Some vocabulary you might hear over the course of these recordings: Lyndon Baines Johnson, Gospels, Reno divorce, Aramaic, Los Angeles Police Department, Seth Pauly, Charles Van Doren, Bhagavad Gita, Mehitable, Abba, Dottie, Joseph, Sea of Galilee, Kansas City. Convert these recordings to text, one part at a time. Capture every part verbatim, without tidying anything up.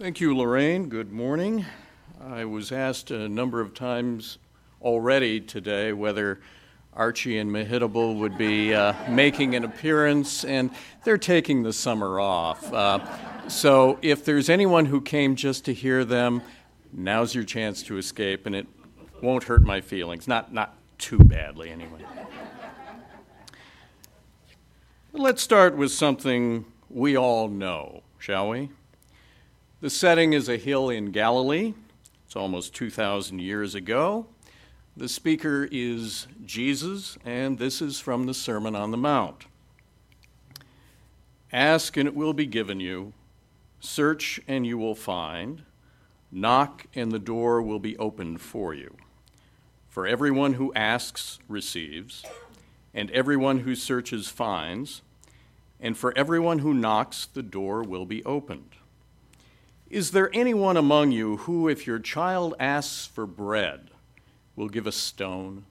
Thank you, Lorraine. Good morning. I was asked a number of times already today whether Archie and Mehitable would be uh, making an appearance, and they're taking the summer off. Uh, so if there's anyone who came just to hear them, now's your chance to escape, and it won't hurt my feelings. Not, not too badly, anyway. Let's start with something we all know, shall we? The setting is a hill in Galilee. It's almost two thousand years ago. The speaker is Jesus, and this is from the Sermon on the Mount. Ask, and it will be given you. Search, and you will find. Knock, and the door will be opened for you. For everyone who asks receives, and everyone who searches finds, and for everyone who knocks, the door will be opened. Is there anyone among you who, if your child asks for bread, will give a stone?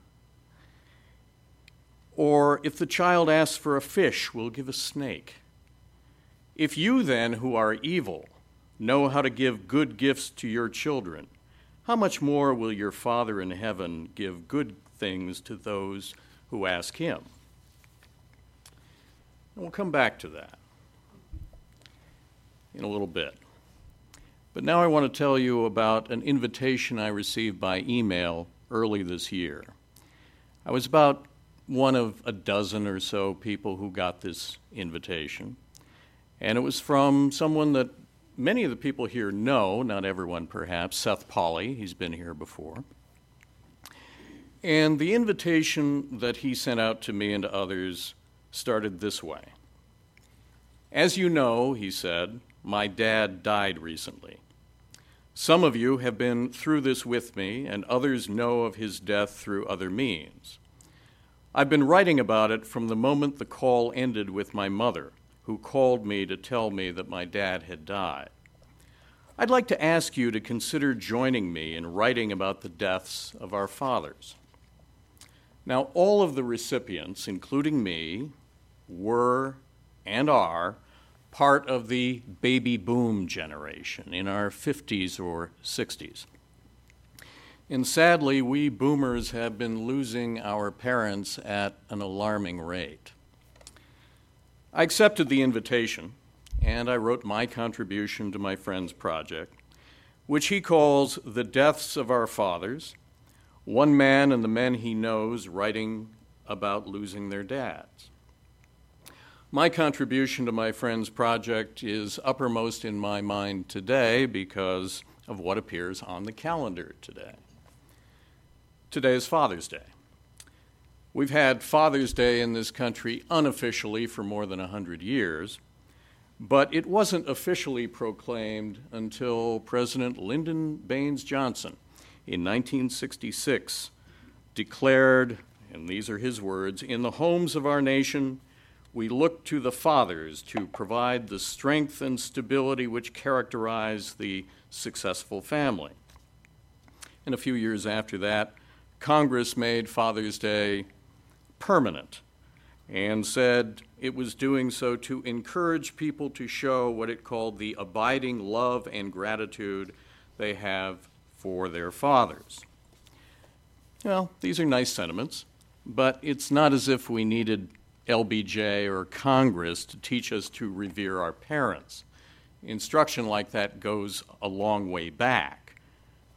Or if the child asks for a fish, will give a snake? If you then, who are evil, know how to give good gifts to your children, how much more will your Father in heaven give good things to those who ask him? And we'll come back to that in a little bit. But now I want to tell you about an invitation I received by email early this year. I was about one of a dozen or so people who got this invitation, and it was from someone that many of the people here know, not everyone perhaps, Seth Pauly. He's been here before. And the invitation that he sent out to me and to others started this way. As you know, he said, my dad died recently. Some of you have been through this with me, and others know of his death through other means. I've been writing about it from the moment the call ended with my mother, who called me to tell me that my dad had died. I'd like to ask you to consider joining me in writing about the deaths of our fathers. Now, all of the recipients, including me, were and are part of the baby boom generation in our fifties or sixties. And sadly, we boomers have been losing our parents at an alarming rate. I accepted the invitation, and I wrote my contribution to my friend's project, which he calls The Deaths of Our Fathers, One Man and the Men He Knows Writing About Losing Their Dads. My contribution to my friend's project is uppermost in my mind today because of what appears on the calendar today. Today is Father's Day. We've had Father's Day in this country unofficially for more than one hundred years, but it wasn't officially proclaimed until President Lyndon Baines Johnson in nineteen sixty-six declared, and these are his words, in the homes of our nation, we look to the fathers to provide the strength and stability which characterize the successful family. And a few years after that, Congress made Father's Day permanent and said it was doing so to encourage people to show what it called the abiding love and gratitude they have for their fathers. Well, these are nice sentiments, but it's not as if we needed L B J or Congress to teach us to revere our parents. Instruction like that goes a long way back.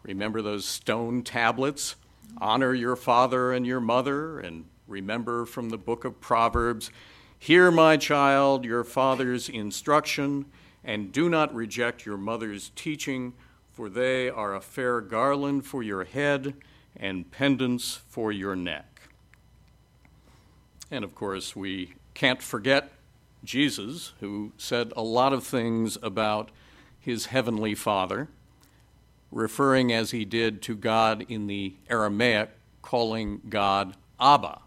Remember those stone tablets? Honor your father and your mother, and remember from the book of Proverbs, hear, my child, your father's instruction, and do not reject your mother's teaching, for they are a fair garland for your head and pendants for your neck. And, of course, we can't forget Jesus, who said a lot of things about his heavenly Father, referring as he did to God in the Aramaic, calling God Abba,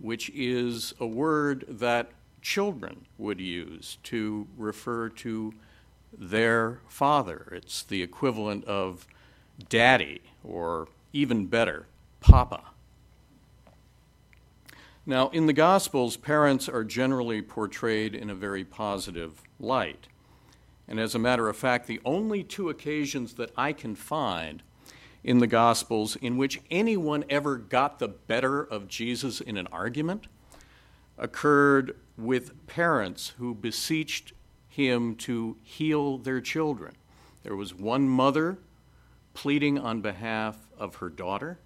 which is a word that children would use to refer to their father. It's the equivalent of daddy, or even better, papa. Now, in the Gospels, parents are generally portrayed in a very positive light. And as a matter of fact, the only two occasions that I can find in the Gospels in which anyone ever got the better of Jesus in an argument occurred with parents who beseeched him to heal their children. There was one mother pleading on behalf of her daughter,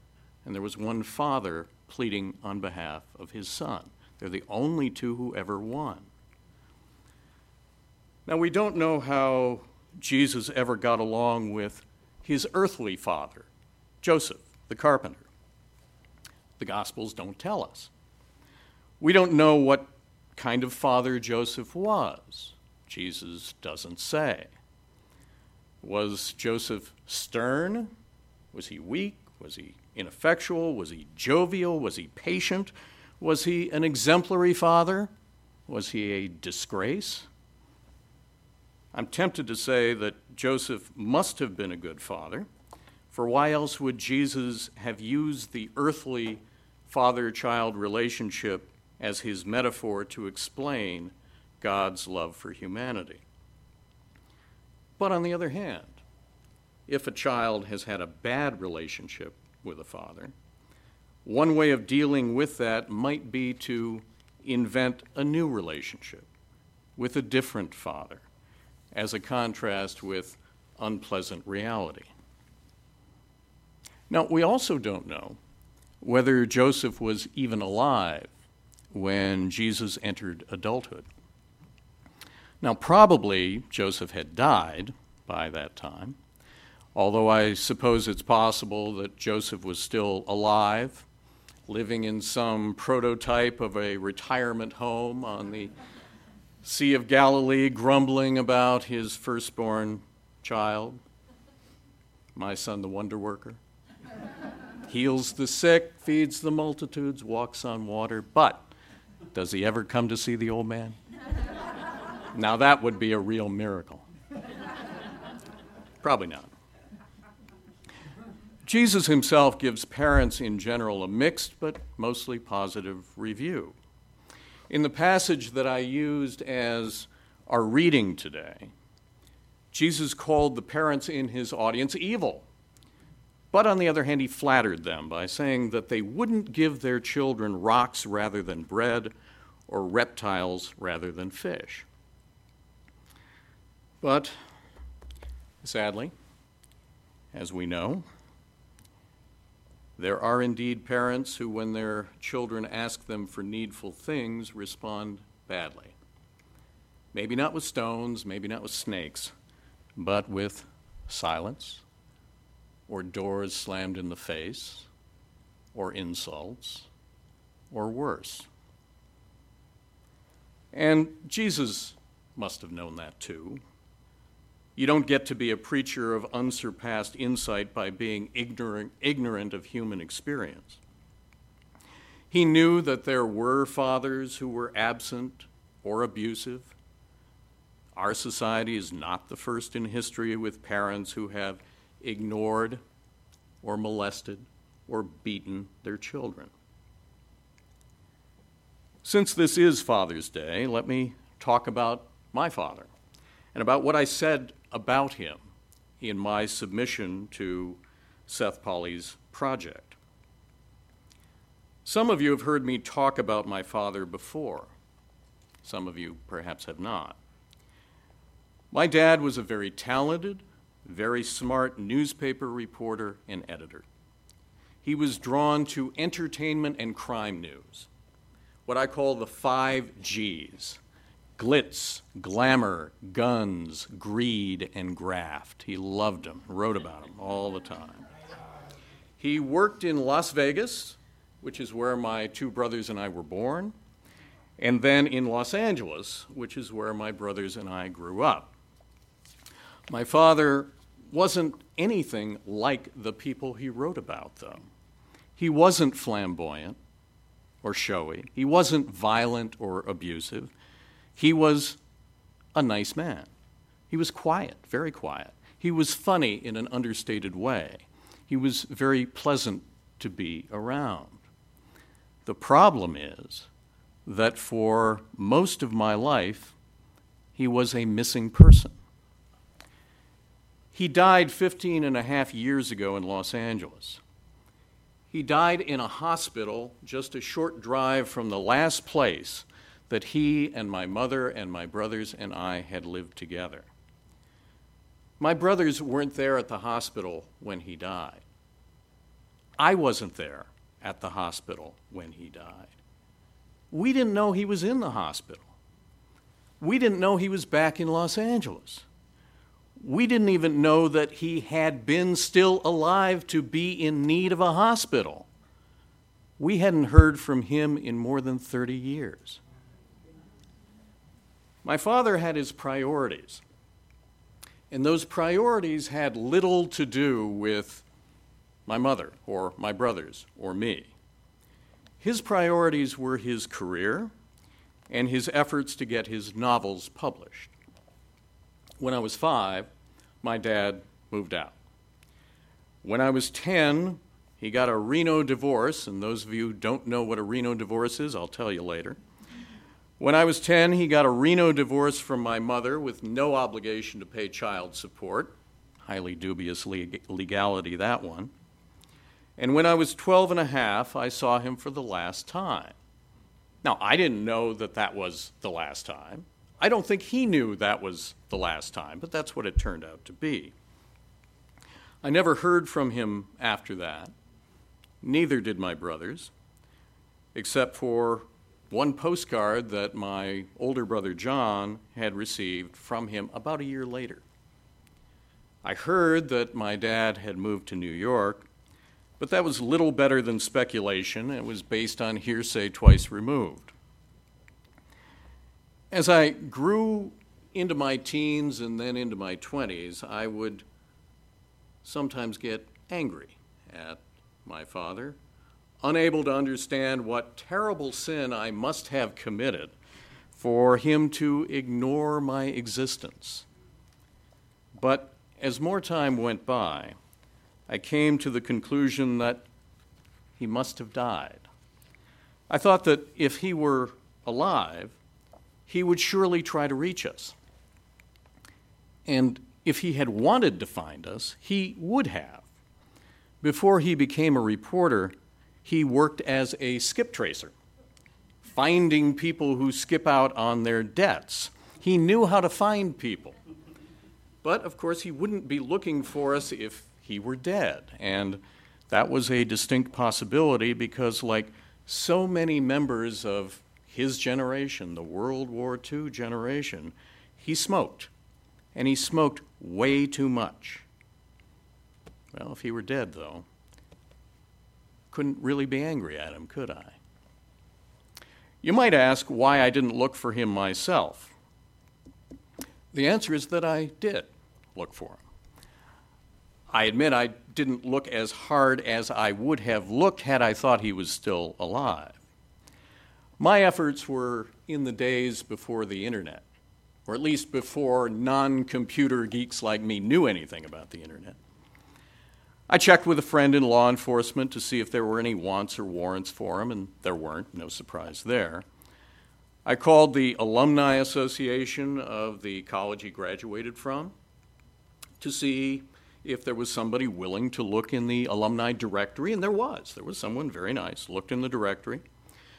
and there was one father pleading on behalf of his son. They're the only two who ever won. Now, we don't know how Jesus ever got along with his earthly father, Joseph, the carpenter. The Gospels don't tell us. We don't know what kind of father Joseph was. Jesus doesn't say. Was Joseph stern? Was he weak? Was he ineffectual? Was he jovial? Was he patient? Was he an exemplary father? Was he a disgrace? I'm tempted to say that Joseph must have been a good father, for why else would Jesus have used the earthly father-child relationship as his metaphor to explain God's love for humanity? But on the other hand, if a child has had a bad relationship with a father, one way of dealing with that might be to invent a new relationship with a different father, as a contrast with unpleasant reality. Now, we also don't know whether Joseph was even alive when Jesus entered adulthood. Now, probably Joseph had died by that time, although I suppose it's possible that Joseph was still alive, living in some prototype of a retirement home on the Sea of Galilee, grumbling about his firstborn child, my son, the wonder worker. Heals the sick, feeds the multitudes, walks on water, but does he ever come to see the old man? Now that would be a real miracle. Probably not. Jesus himself gives parents in general a mixed but mostly positive review. In the passage that I used as our reading today, Jesus called the parents in his audience evil. But on the other hand, he flattered them by saying that they wouldn't give their children rocks rather than bread or reptiles rather than fish. But sadly, as we know, there are indeed parents who, when their children ask them for needful things, respond badly. Maybe not with stones, maybe not with snakes, but with silence, or doors slammed in the face, or insults, or worse. And Jesus must have known that too. You don't get to be a preacher of unsurpassed insight by being ignorant, ignorant of human experience. He knew that there were fathers who were absent or abusive. Our society is not the first in history with parents who have ignored or molested or beaten their children. Since this is Father's Day, let me talk about my father and about what I said about him in my submission to Seth Pauly's project. Some of you have heard me talk about my father before. Some of you perhaps have not. My dad was a very talented, very smart newspaper reporter and editor. He was drawn to entertainment and crime news, what I call the five G's. Glitz, glamour, guns, greed, and graft. He loved them, wrote about them all the time. He worked in Las Vegas, which is where my two brothers and I were born, and then in Los Angeles, which is where my brothers and I grew up. My father wasn't anything like the people he wrote about, though. He wasn't flamboyant or showy. He wasn't violent or abusive. He was a nice man. He was quiet, very quiet. He was funny in an understated way. He was very pleasant to be around. The problem is that for most of my life, he was a missing person He died fifteen and a half years ago in Los Angeles. He died in a hospital just a short drive from the last place that he and my mother and my brothers and I had lived together. My brothers weren't there at the hospital when he died. I wasn't there at the hospital when he died. We didn't know he was in the hospital. We didn't know he was back in Los Angeles. We didn't even know that he had been still alive to be in need of a hospital. We hadn't heard from him in more than thirty years. My father had his priorities, and those priorities had little to do with my mother or my brothers or me. His priorities were his career and his efforts to get his novels published. When I was five, my dad moved out. When I was ten, he got a Reno divorce, and those of you who don't know what a Reno divorce is, I'll tell you later. When I was ten, he got a Reno divorce from my mother with no obligation to pay child support. Highly dubious leg- legality, that one. And when I was twelve and a half, I saw him for the last time. Now, I didn't know that that was the last time. I don't think he knew that was the last time, but that's what it turned out to be. I never heard from him after that. Neither did my brothers, except for one postcard that my older brother John had received from him about a year later. I heard that my dad had moved to New York, but that was little better than speculation. It was based on hearsay twice removed. As I grew into my teens and then into my twenties, I would sometimes get angry at my father, unable to understand what terrible sin I must have committed for him to ignore my existence. But as more time went by, I came to the conclusion that he must have died. I thought that if he were alive, he would surely try to reach us. And if he had wanted to find us, he would have. Before he became a reporter, he worked as a skip tracer, finding people who skip out on their debts. He knew how to find people. But, of course, he wouldn't be looking for us if he were dead. And that was a distinct possibility because, like so many members of his generation, the World War Two generation, he smoked, and he smoked way too much. Well, if he were dead, though, couldn't really be angry at him, could I? You might ask why I didn't look for him myself. The answer is that I did look for him. I admit I didn't look as hard as I would have looked had I thought he was still alive. My efforts were in the days before the internet, or at least before non-computer geeks like me knew anything about the internet. I checked with a friend in law enforcement to see if there were any wants or warrants for him, and there weren't, no surprise there. I called the Alumni Association of the college he graduated from to see if there was somebody willing to look in the alumni directory, and there was. There was someone very nice, looked in the directory,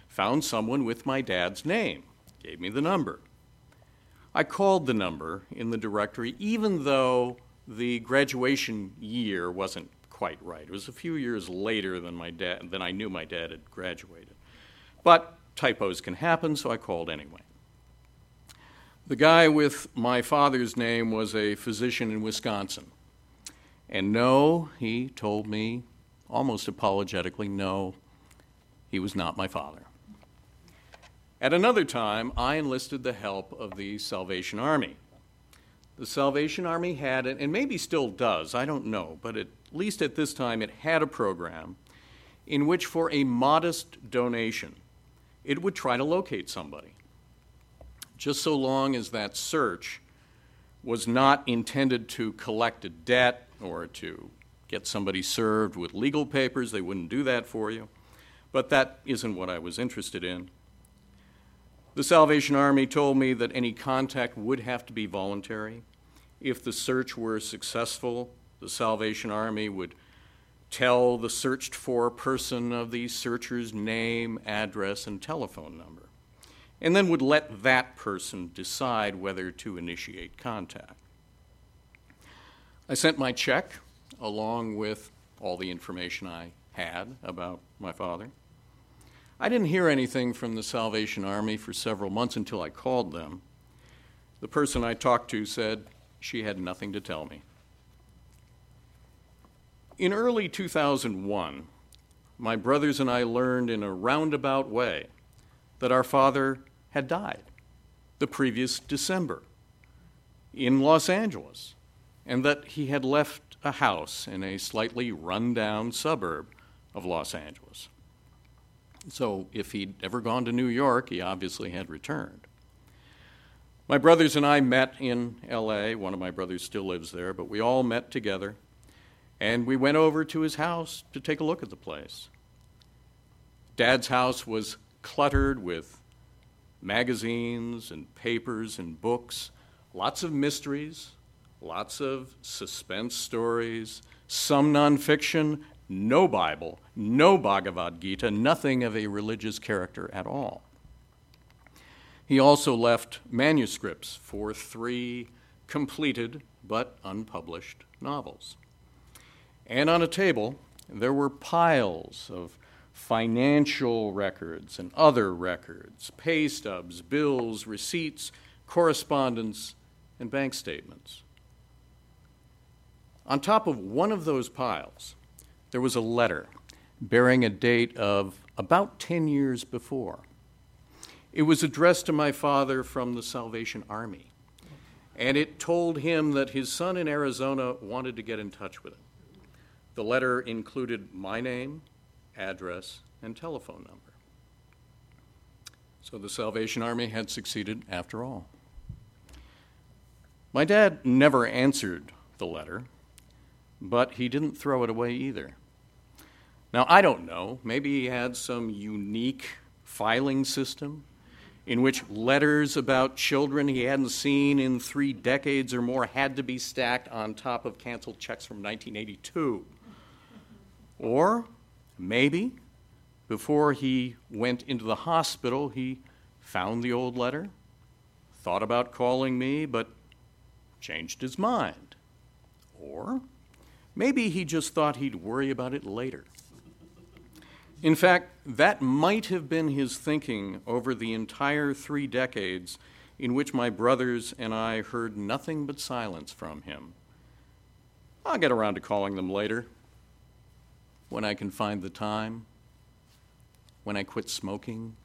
found someone with my dad's name, gave me the number. I called the number in the directory even though the graduation year wasn't quite right. It was a few years later than my dad, than I knew my dad had graduated. But typos can happen, so I called anyway. The guy with my father's name was a physician in Wisconsin. And no, he told me, almost apologetically, no, he was not my father. At another time, I enlisted the help of the Salvation Army. The Salvation Army had, and maybe still does, I don't know, but at least at this time it had a program in which for a modest donation, it would try to locate somebody, just so long as that search was not intended to collect a debt or to get somebody served with legal papers. They wouldn't do that for you. But that isn't what I was interested in. The Salvation Army told me that any contact would have to be voluntary, If the search were successful, the Salvation Army would tell the searched for person of the searcher's name, address, and telephone number, and then would let that person decide whether to initiate contact. I sent my check along with all the information I had about my father. I didn't hear anything from the Salvation Army for several months until I called them. The person I talked to said she had nothing to tell me. In early two thousand one, my brothers and I learned in a roundabout way that our father had died the previous December in Los Angeles, and that he had left a house in a slightly run-down suburb of Los Angeles. So if he'd ever gone to New York, he obviously had returned. My brothers and I met in L A. One of my brothers still lives there, but we all met together, and we went over to his house to take a look at the place. Dad's house was cluttered with magazines and papers and books, lots of mysteries, lots of suspense stories, some nonfiction, no Bible, no Bhagavad Gita, nothing of a religious character at all. He also left manuscripts for three completed but unpublished novels. And on a table, there were piles of financial records and other records, pay stubs, bills, receipts, correspondence, and bank statements. On top of one of those piles, there was a letter bearing a date of about ten years before. It was addressed to my father from the Salvation Army, and it told him that his son in Arizona wanted to get in touch with him. The letter included my name, address, and telephone number. So the Salvation Army had succeeded after all. My dad never answered the letter, but he didn't throw it away either. Now, I don't know, maybe he had some unique filing system in which letters about children he hadn't seen in three decades or more had to be stacked on top of canceled checks from nineteen eighty-two. Or maybe before he went into the hospital, he found the old letter, thought about calling me, but changed his mind. Or maybe he just thought he'd worry about it later. In fact, that might have been his thinking over the entire three decades in which my brothers and I heard nothing but silence from him. I'll get around to calling them later, when I can find the time, when I quit smoking,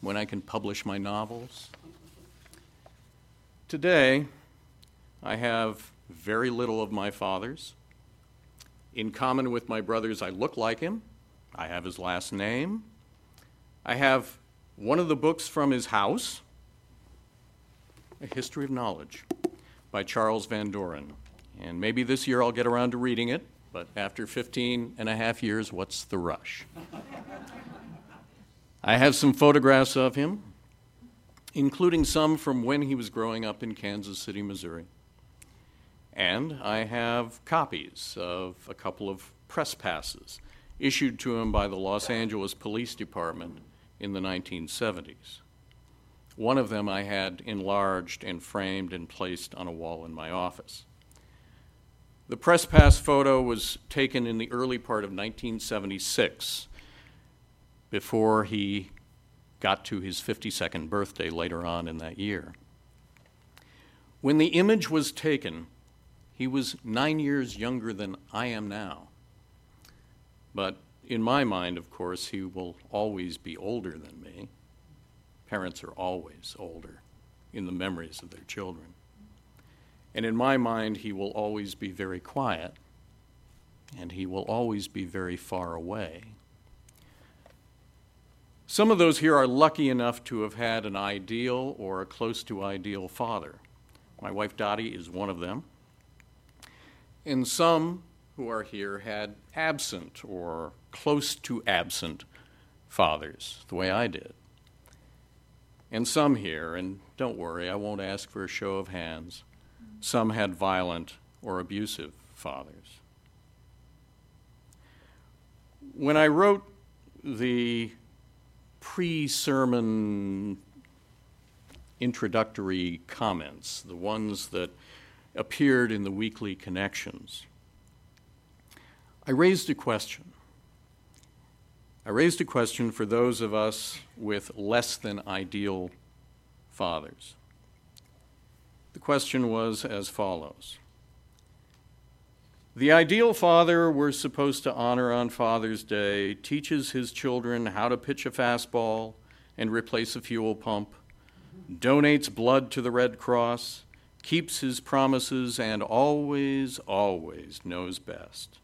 when I can publish my novels. Today, I have very little of my father's. In common with my brothers, I look like him. I have his last name. I have one of the books from his house, A History of Knowledge by Charles Van Doren. And maybe this year I'll get around to reading it, but after fifteen and a half years, what's the rush? I have some photographs of him, including some from when he was growing up in Kansas City, Missouri. And I have copies of a couple of press passes issued to him by the Los Angeles Police Department in the nineteen seventies. One of them I had enlarged and framed and placed on a wall in my office. The press pass photo was taken in the early part of nineteen seventy-six, before he got to his fifty-second birthday later on in that year. When the image was taken, he was nine years younger than I am now. But in my mind, of course, he will always be older than me. Parents are always older in the memories of their children. And in my mind, he will always be very quiet, and he will always be very far away. Some of those here are lucky enough to have had an ideal or a close to ideal father. My wife Dottie is one of them. And some who are here had absent or close to absent fathers, the way I did. And some here, and don't worry, I won't ask for a show of hands, Some had violent or abusive fathers. When I wrote the pre-sermon introductory comments, the ones that appeared in the weekly Connections, I raised a question. I raised a question for those of us with less than ideal fathers. The question was as follows. The ideal father we're supposed to honor on Father's Day teaches his children how to pitch a fastball and replace a fuel pump, donates blood to the Red Cross, keeps his promises, and always, always knows best.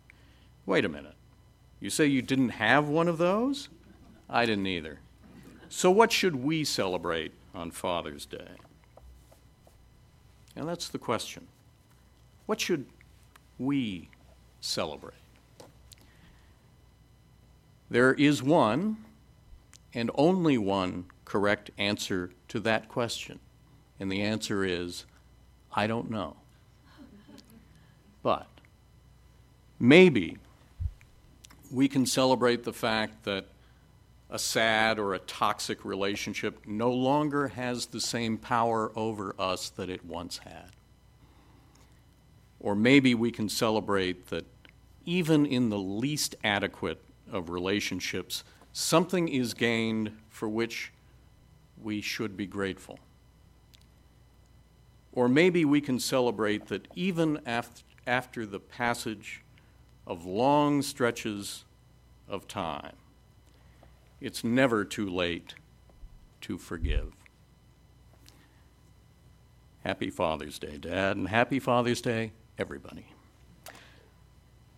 Wait a minute. You say you didn't have one of those? I didn't either. So what should we celebrate on Father's Day? And that's the question. What should we celebrate? There is one, and only one, correct answer to that question. And the answer is, I don't know. But maybe we can celebrate the fact that a sad or a toxic relationship no longer has the same power over us that it once had. Or maybe we can celebrate that even in the least adequate of relationships, something is gained for which we should be grateful. Or maybe we can celebrate that even after the passage of long stretches of time, it's never too late to forgive. Happy Father's Day, Dad, and happy Father's Day, everybody.